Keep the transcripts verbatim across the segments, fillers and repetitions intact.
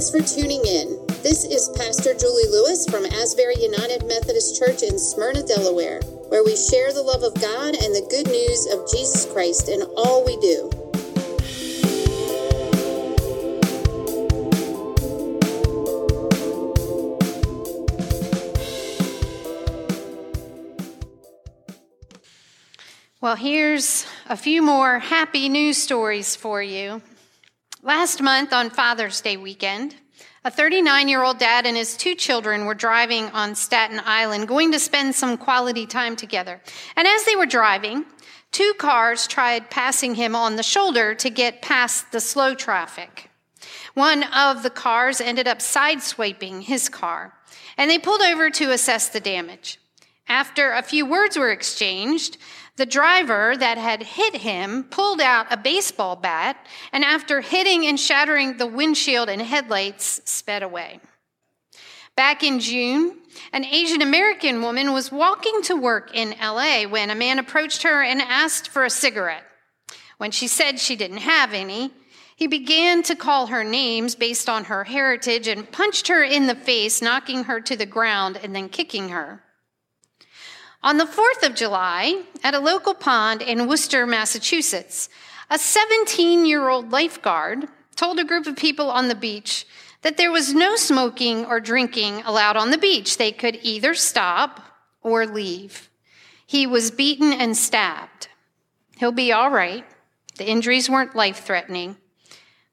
Thanks for tuning in. This is Pastor Julie Lewis from Asbury United Methodist Church in Smyrna, Delaware, where we share the love of God and the good news of Jesus Christ in all we do. Well, here's a few more happy news stories for you. Last month on Father's Day weekend, a thirty-nine-year-old dad and his two children were driving on Staten Island, going to spend some quality time together. And as they were driving, two cars tried passing him on the shoulder to get past the slow traffic. One of the cars ended up sideswiping his car, and they pulled over to assess the damage. After a few words were exchanged, the driver that had hit him pulled out a baseball bat and, after hitting and shattering the windshield and headlights, sped away. Back in June, an Asian American woman was walking to work in L A when a man approached her and asked for a cigarette. When she said she didn't have any, he began to call her names based on her heritage and punched her in the face, knocking her to the ground and then kicking her. On the fourth of July, at a local pond in Worcester, Massachusetts, a seventeen-year-old lifeguard told a group of people on the beach that there was no smoking or drinking allowed on the beach. They could either stop or leave. He was beaten and stabbed. He'll be all right. The injuries weren't life-threatening.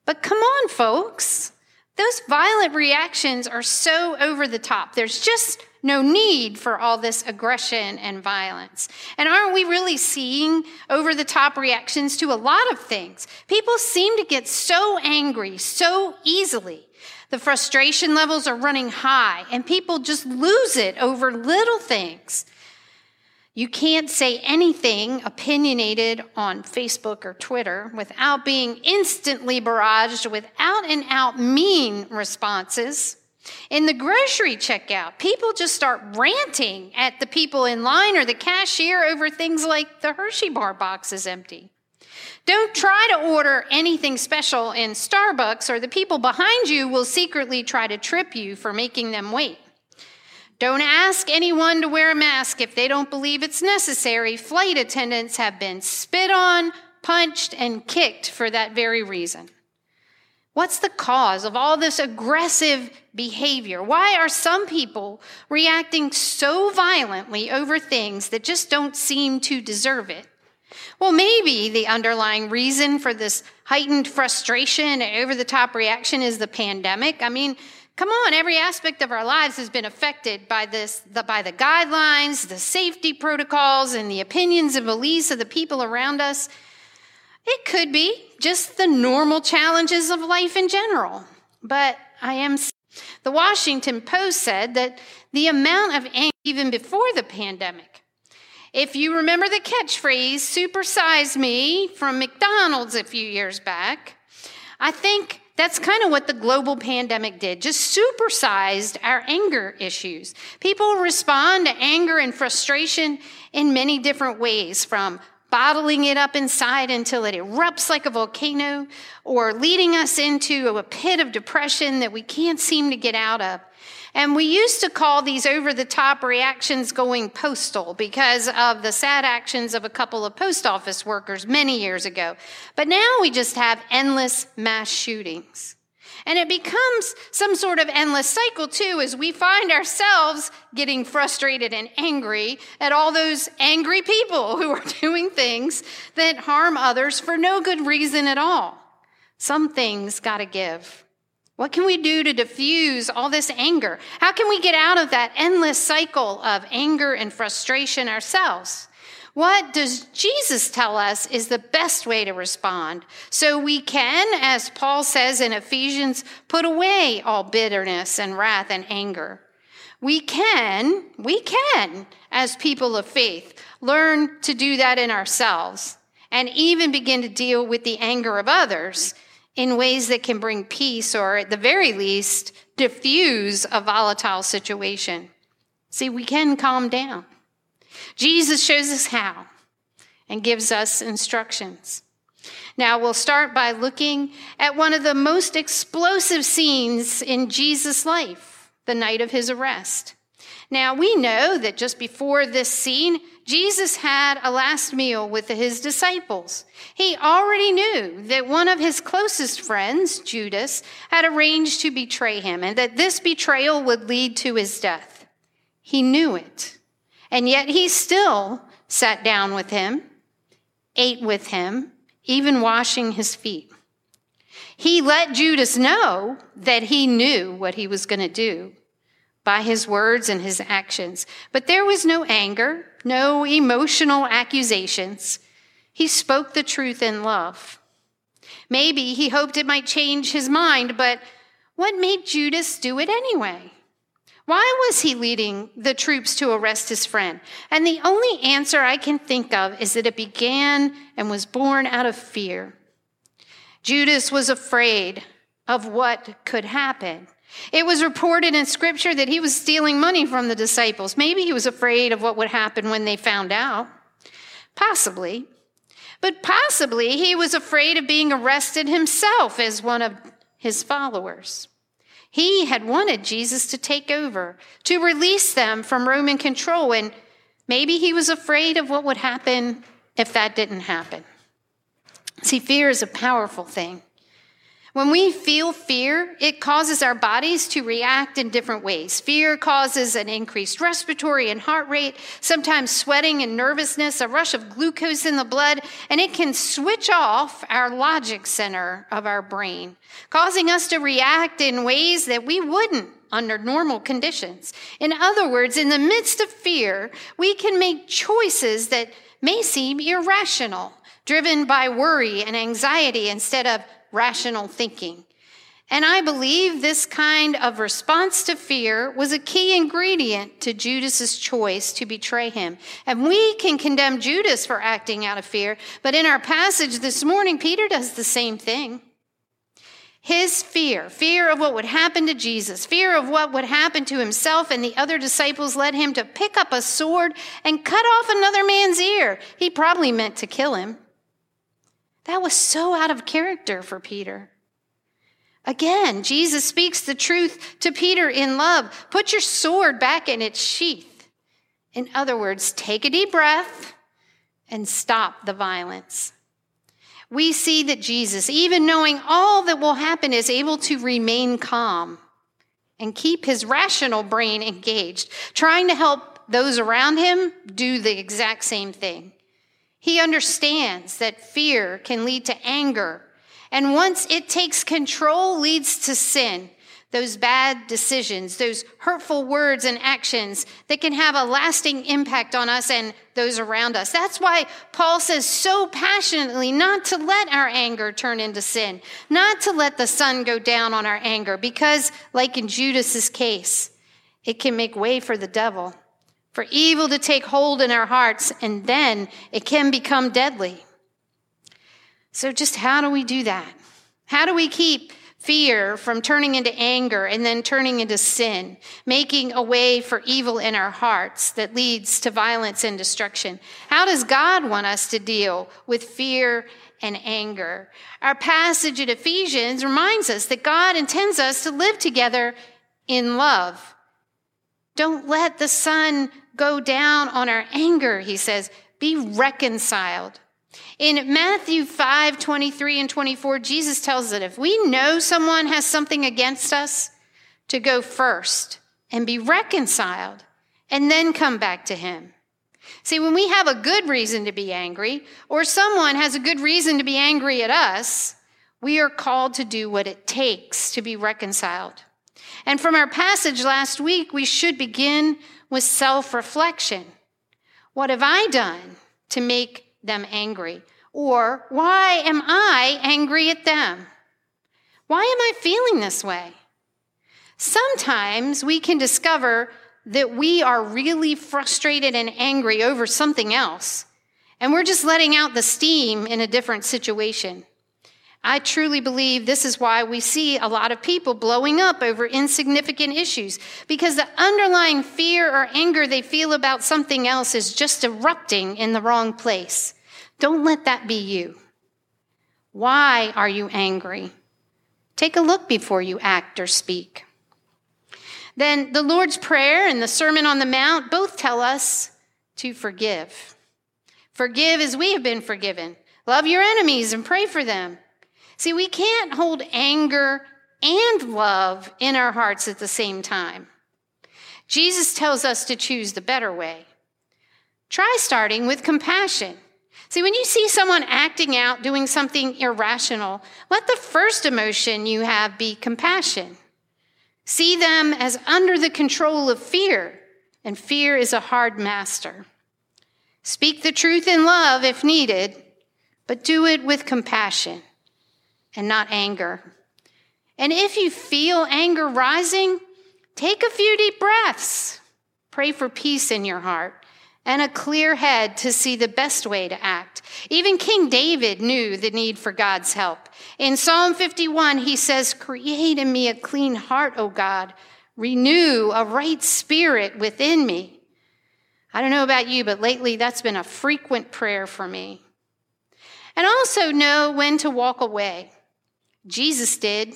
But come on, folks. Those violent reactions are so over the top. There's just no need for all this aggression and violence. And aren't we really seeing over-the-top reactions to a lot of things? People seem to get so angry so easily. The frustration levels are running high, and people just lose it over little things. You can't say anything opinionated on Facebook or Twitter without being instantly barraged with out-and-out mean responses. In the grocery checkout, people just start ranting at the people in line or the cashier over things like the Hershey bar box is empty. Don't try to order anything special in Starbucks, or the people behind you will secretly try to trip you for making them wait. Don't ask anyone to wear a mask if they don't believe it's necessary. Flight attendants have been spit on, punched, and kicked for that very reason. What's the cause of all this aggressive behavior? Why are some people reacting so violently over things that just don't seem to deserve it? Well, maybe the underlying reason for this heightened frustration and over-the-top reaction is the pandemic. I mean, come on, every aspect of our lives has been affected by this, the, by the guidelines, the safety protocols, and the opinions and beliefs of the people around us. It could be just the normal challenges of life in general. But I am. The Washington Post said that the amount of anger, even before the pandemic, if you remember the catchphrase, "Super Size Me," from McDonald's a few years back, I think that's kind of what the global pandemic did, just supersized our anger issues. People respond to anger and frustration in many different ways, from bottling it up inside until it erupts like a volcano, or leading us into a pit of depression that we can't seem to get out of. And we used to call these over-the-top reactions going postal because of the sad actions of a couple of post office workers many years ago. But now we just have endless mass shootings. And it becomes some sort of endless cycle, too, as we find ourselves getting frustrated and angry at all those angry people who are doing things that harm others for no good reason at all. Some things got to give. What can we do to diffuse all this anger? How can we get out of that endless cycle of anger and frustration ourselves? What does Jesus tell us is the best way to respond? So we can, as Paul says in Ephesians, put away all bitterness and wrath and anger. We can, we can, as people of faith, learn to do that in ourselves and even begin to deal with the anger of others in ways that can bring peace, or at the very least, diffuse a volatile situation. See, we can calm down. Jesus shows us how and gives us instructions. Now, we'll start by looking at one of the most explosive scenes in Jesus' life, the night of his arrest. Now, we know that just before this scene, Jesus had a last meal with his disciples. He already knew that one of his closest friends, Judas, had arranged to betray him and that this betrayal would lead to his death. He knew it, and yet he still sat down with him, ate with him, even washing his feet. He let Judas know that he knew what he was going to do by his words and his actions. But there was no anger, no emotional accusations. He spoke the truth in love. Maybe he hoped it might change his mind, but what made Judas do it anyway? Why was he leading the troops to arrest his friend? And the only answer I can think of is that it began and was born out of fear. Judas was afraid of what could happen. It was reported in Scripture that he was stealing money from the disciples. Maybe he was afraid of what would happen when they found out. Possibly. But possibly he was afraid of being arrested himself as one of his followers. He had wanted Jesus to take over, to release them from Roman control, and maybe he was afraid of what would happen if that didn't happen. See, fear is a powerful thing. When we feel fear, it causes our bodies to react in different ways. Fear causes an increased respiratory and heart rate, sometimes sweating and nervousness, a rush of glucose in the blood, and it can switch off our logic center of our brain, causing us to react in ways that we wouldn't under normal conditions. In other words, in the midst of fear, we can make choices that may seem irrational, driven by worry and anxiety instead of rational thinking. And I believe this kind of response to fear was a key ingredient to Judas's choice to betray him. And we can condemn Judas for acting out of fear, but in our passage this morning, Peter does the same thing. His fear, fear of what would happen to Jesus, fear of what would happen to himself and the other disciples led him to pick up a sword and cut off another man's ear. He probably meant to kill him. That was so out of character for Peter. Again, Jesus speaks the truth to Peter in love. Put your sword back in its sheath. In other words, take a deep breath and stop the violence. We see that Jesus, even knowing all that will happen, is able to remain calm and keep his rational brain engaged, trying to help those around him do the exact same thing. He understands that fear can lead to anger, and once it takes control, leads to sin. Those bad decisions, those hurtful words and actions that can have a lasting impact on us and those around us. That's why Paul says so passionately not to let our anger turn into sin, not to let the sun go down on our anger, because, like in Judas's case, it can make way for the devil, for evil to take hold in our hearts, and then it can become deadly. So just how do we do that? How do we keep fear from turning into anger and then turning into sin, making a way for evil in our hearts that leads to violence and destruction? How does God want us to deal with fear and anger? Our passage in Ephesians reminds us that God intends us to live together in love. Don't let the sun go down on our anger, he says. Be reconciled. In Matthew five twenty-three and twenty-four, Jesus tells us that if we know someone has something against us, to go first and be reconciled and then come back to him. See, when we have a good reason to be angry, or someone has a good reason to be angry at us, we are called to do what it takes to be reconciled. And from our passage last week, we should begin with self-reflection. What have I done to make them angry? Or why am I angry at them? Why am I feeling this way? Sometimes we can discover that we are really frustrated and angry over something else, and we're just letting out the steam in a different situation. I truly believe this is why we see a lot of people blowing up over insignificant issues, because the underlying fear or anger they feel about something else is just erupting in the wrong place. Don't let that be you. Why are you angry? Take a look before you act or speak. Then the Lord's Prayer and the Sermon on the Mount both tell us to forgive. Forgive as we have been forgiven. Love your enemies and pray for them. See, we can't hold anger and love in our hearts at the same time. Jesus tells us to choose the better way. Try starting with compassion. See, when you see someone acting out, doing something irrational, let the first emotion you have be compassion. See them as under the control of fear, and fear is a hard master. Speak the truth in love if needed, but do it with compassion and not anger. And if you feel anger rising, take a few deep breaths. Pray for peace in your heart and a clear head to see the best way to act. Even King David knew the need for God's help. In Psalm fifty-one, he says, "Create in me a clean heart, O God. Renew a right spirit within me." I don't know about you, but lately that's been a frequent prayer for me. And also know when to walk away. Jesus did.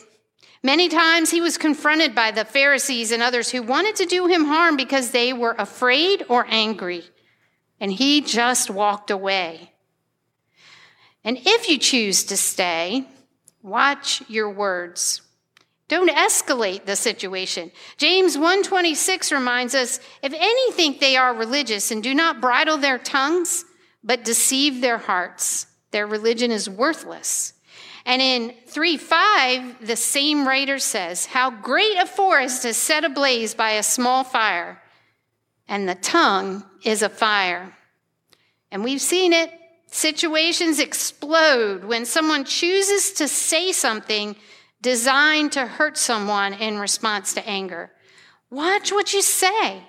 Many times he was confronted by the Pharisees and others who wanted to do him harm because they were afraid or angry, and he just walked away. And if you choose to stay, watch your words. Don't escalate the situation. James one twenty-six reminds us, if any think they are religious and do not bridle their tongues, but deceive their hearts, their religion is worthless. And in three five, the same writer says, how great a forest is set ablaze by a small fire, and the tongue is a fire. And we've seen it. Situations explode when someone chooses to say something designed to hurt someone in response to anger. Watch what you say.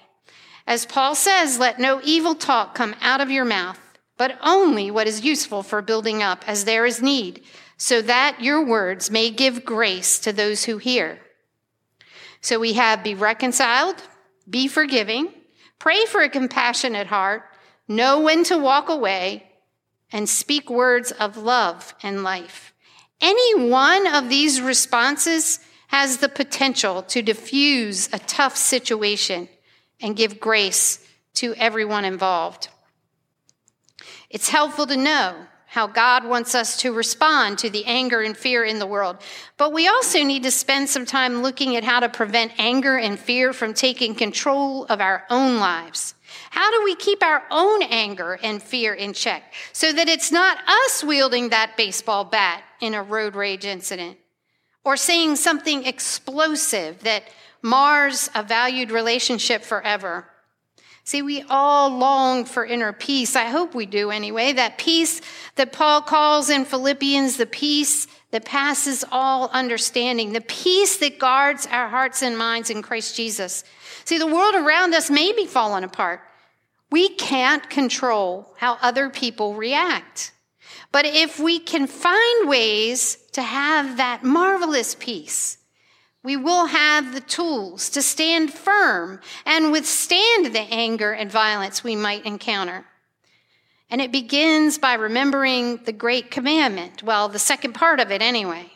As Paul says, let no evil talk come out of your mouth, but only what is useful for building up as there is need, so that your words may give grace to those who hear. So we have be reconciled, be forgiving, pray for a compassionate heart, know when to walk away, and speak words of love and life. Any one of these responses has the potential to diffuse a tough situation and give grace to everyone involved. It's helpful to know how God wants us to respond to the anger and fear in the world. But we also need to spend some time looking at how to prevent anger and fear from taking control of our own lives. How do we keep our own anger and fear in check so that it's not us wielding that baseball bat in a road rage incident or saying something explosive that mars a valued relationship forever? See, we all long for inner peace. I hope we do anyway. That peace that Paul calls in Philippians, the peace that passes all understanding, the peace that guards our hearts and minds in Christ Jesus. See, the world around us may be falling apart. We can't control how other people react. But if we can find ways to have that marvelous peace, we will have the tools to stand firm and withstand the anger and violence we might encounter. And it begins by remembering the great commandment, well, the second part of it anyway.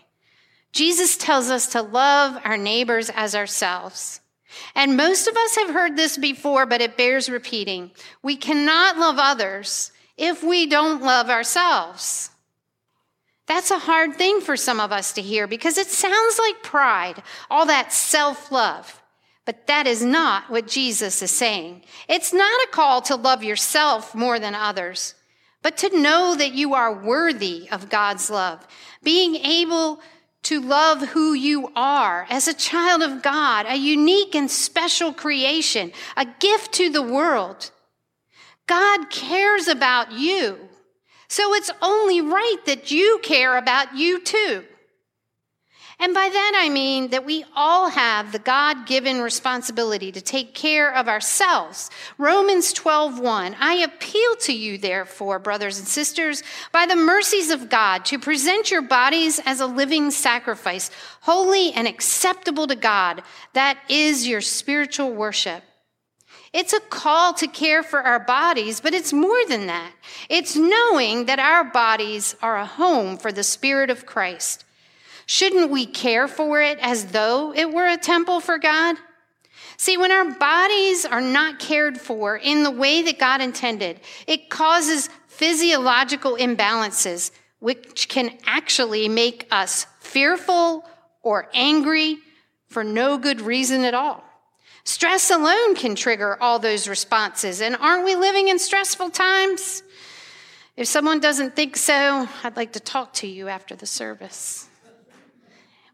Jesus tells us to love our neighbors as ourselves. And most of us have heard this before, but it bears repeating. We cannot love others if we don't love ourselves. That's a hard thing for some of us to hear because it sounds like pride, all that self-love. But that is not what Jesus is saying. It's not a call to love yourself more than others, but to know that you are worthy of God's love. Being able to love who you are as a child of God, a unique and special creation, a gift to the world. God cares about you. So it's only right that you care about you too. And by that I mean that we all have the God-given responsibility to take care of ourselves. Romans twelve one, I appeal to you therefore, brothers and sisters, by the mercies of God, to present your bodies as a living sacrifice, holy and acceptable to God. That is your spiritual worship. It's a call to care for our bodies, but it's more than that. It's knowing that our bodies are a home for the Spirit of Christ. Shouldn't we care for it as though it were a temple for God? See, when our bodies are not cared for in the way that God intended, it causes physiological imbalances, which can actually make us fearful or angry for no good reason at all. Stress alone can trigger all those responses, and aren't we living in stressful times? If someone doesn't think so, I'd like to talk to you after the service.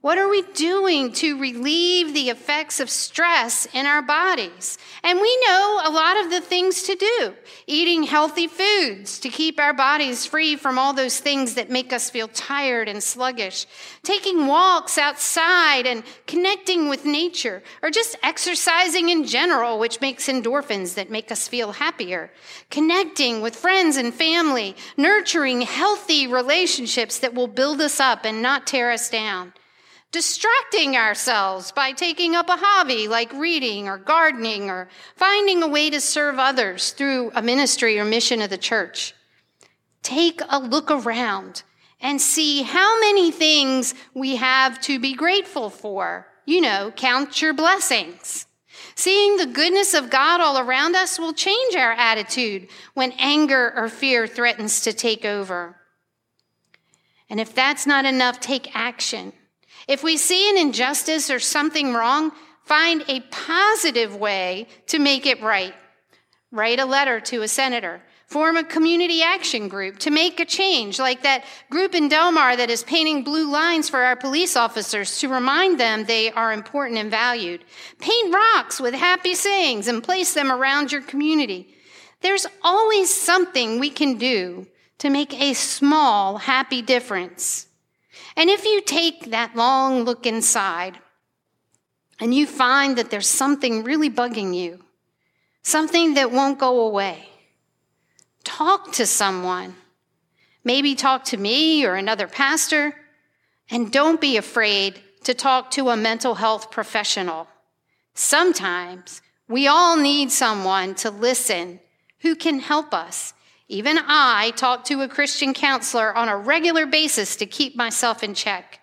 What are we doing to relieve the effects of stress in our bodies? And we know a lot of the things to do. Eating healthy foods to keep our bodies free from all those things that make us feel tired and sluggish. Taking walks outside and connecting with nature. Or just exercising in general, which makes endorphins that make us feel happier. Connecting with friends and family. Nurturing healthy relationships that will build us up and not tear us down. Distracting ourselves by taking up a hobby like reading or gardening or finding a way to serve others through a ministry or mission of the church. Take a look around and see how many things we have to be grateful for. You know, count your blessings. Seeing the goodness of God all around us will change our attitude when anger or fear threatens to take over. And if that's not enough, take action. If we see an injustice or something wrong, find a positive way to make it right. Write a letter to a senator. Form a community action group to make a change, like that group in Delmar that is painting blue lines for our police officers to remind them they are important and valued. Paint rocks with happy sayings and place them around your community. There's always something we can do to make a small, happy difference. And if you take that long look inside and you find that there's something really bugging you, something that won't go away, talk to someone. Maybe talk to me or another pastor, and don't be afraid to talk to a mental health professional. Sometimes we all need someone to listen who can help us. Even I talk to a Christian counselor on a regular basis to keep myself in check.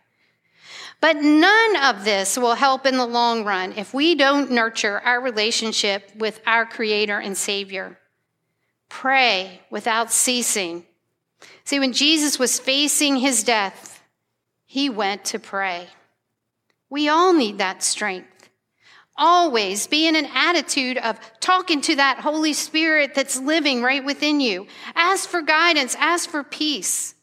But none of this will help in the long run if we don't nurture our relationship with our Creator and Savior. Pray without ceasing. See, when Jesus was facing his death, he went to pray. We all need that strength. Always be in an attitude of talking to that Holy Spirit that's living right within you. Ask for guidance. Ask for peace.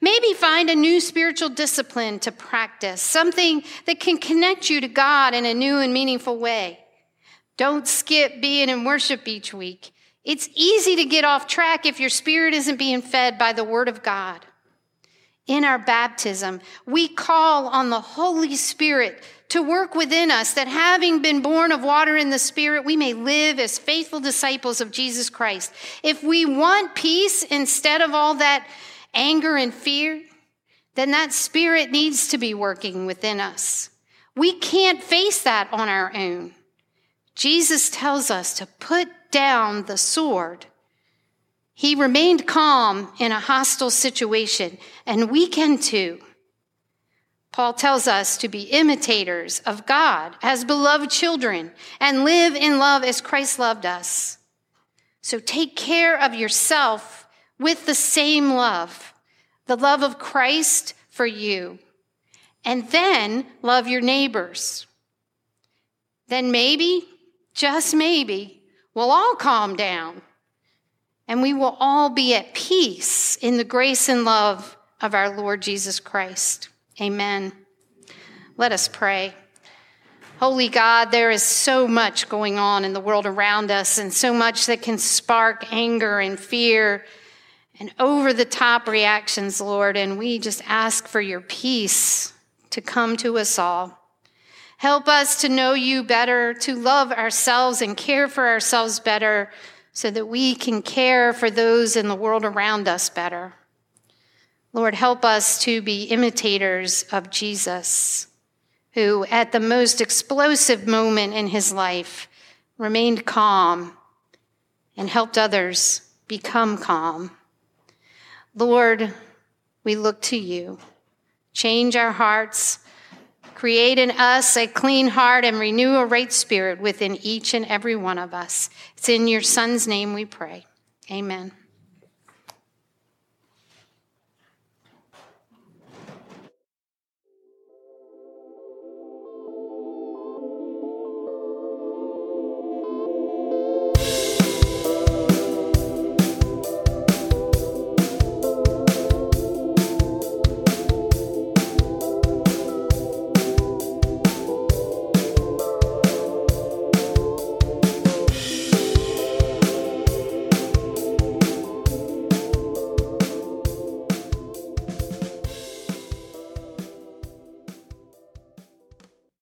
Maybe find a new spiritual discipline to practice, something that can connect you to God in a new and meaningful way. Don't skip being in worship each week. It's easy to get off track if your spirit isn't being fed by the Word of God. In our baptism, we call on the Holy Spirit to work within us, that having been born of water and the Spirit, we may live as faithful disciples of Jesus Christ. If we want peace instead of all that anger and fear, then that Spirit needs to be working within us. We can't face that on our own. Jesus tells us to put down the sword. He remained calm in a hostile situation, and we can too. Paul tells us to be imitators of God as beloved children and live in love as Christ loved us. So take care of yourself with the same love, the love of Christ for you, and then love your neighbors. Then maybe, just maybe, we'll all calm down and we will all be at peace in the grace and love of our Lord Jesus Christ. Amen. Let us pray. Holy God, there is so much going on in the world around us and so much that can spark anger and fear and over-the-top reactions, Lord, and we just ask for your peace to come to us all. Help us to know you better, to love ourselves and care for ourselves better so that we can care for those in the world around us better. Lord, help us to be imitators of Jesus, who at the most explosive moment in his life remained calm and helped others become calm. Lord, we look to you. Change our hearts. Create in us a clean heart and renew a right spirit within each and every one of us. It's in your Son's name we pray. Amen.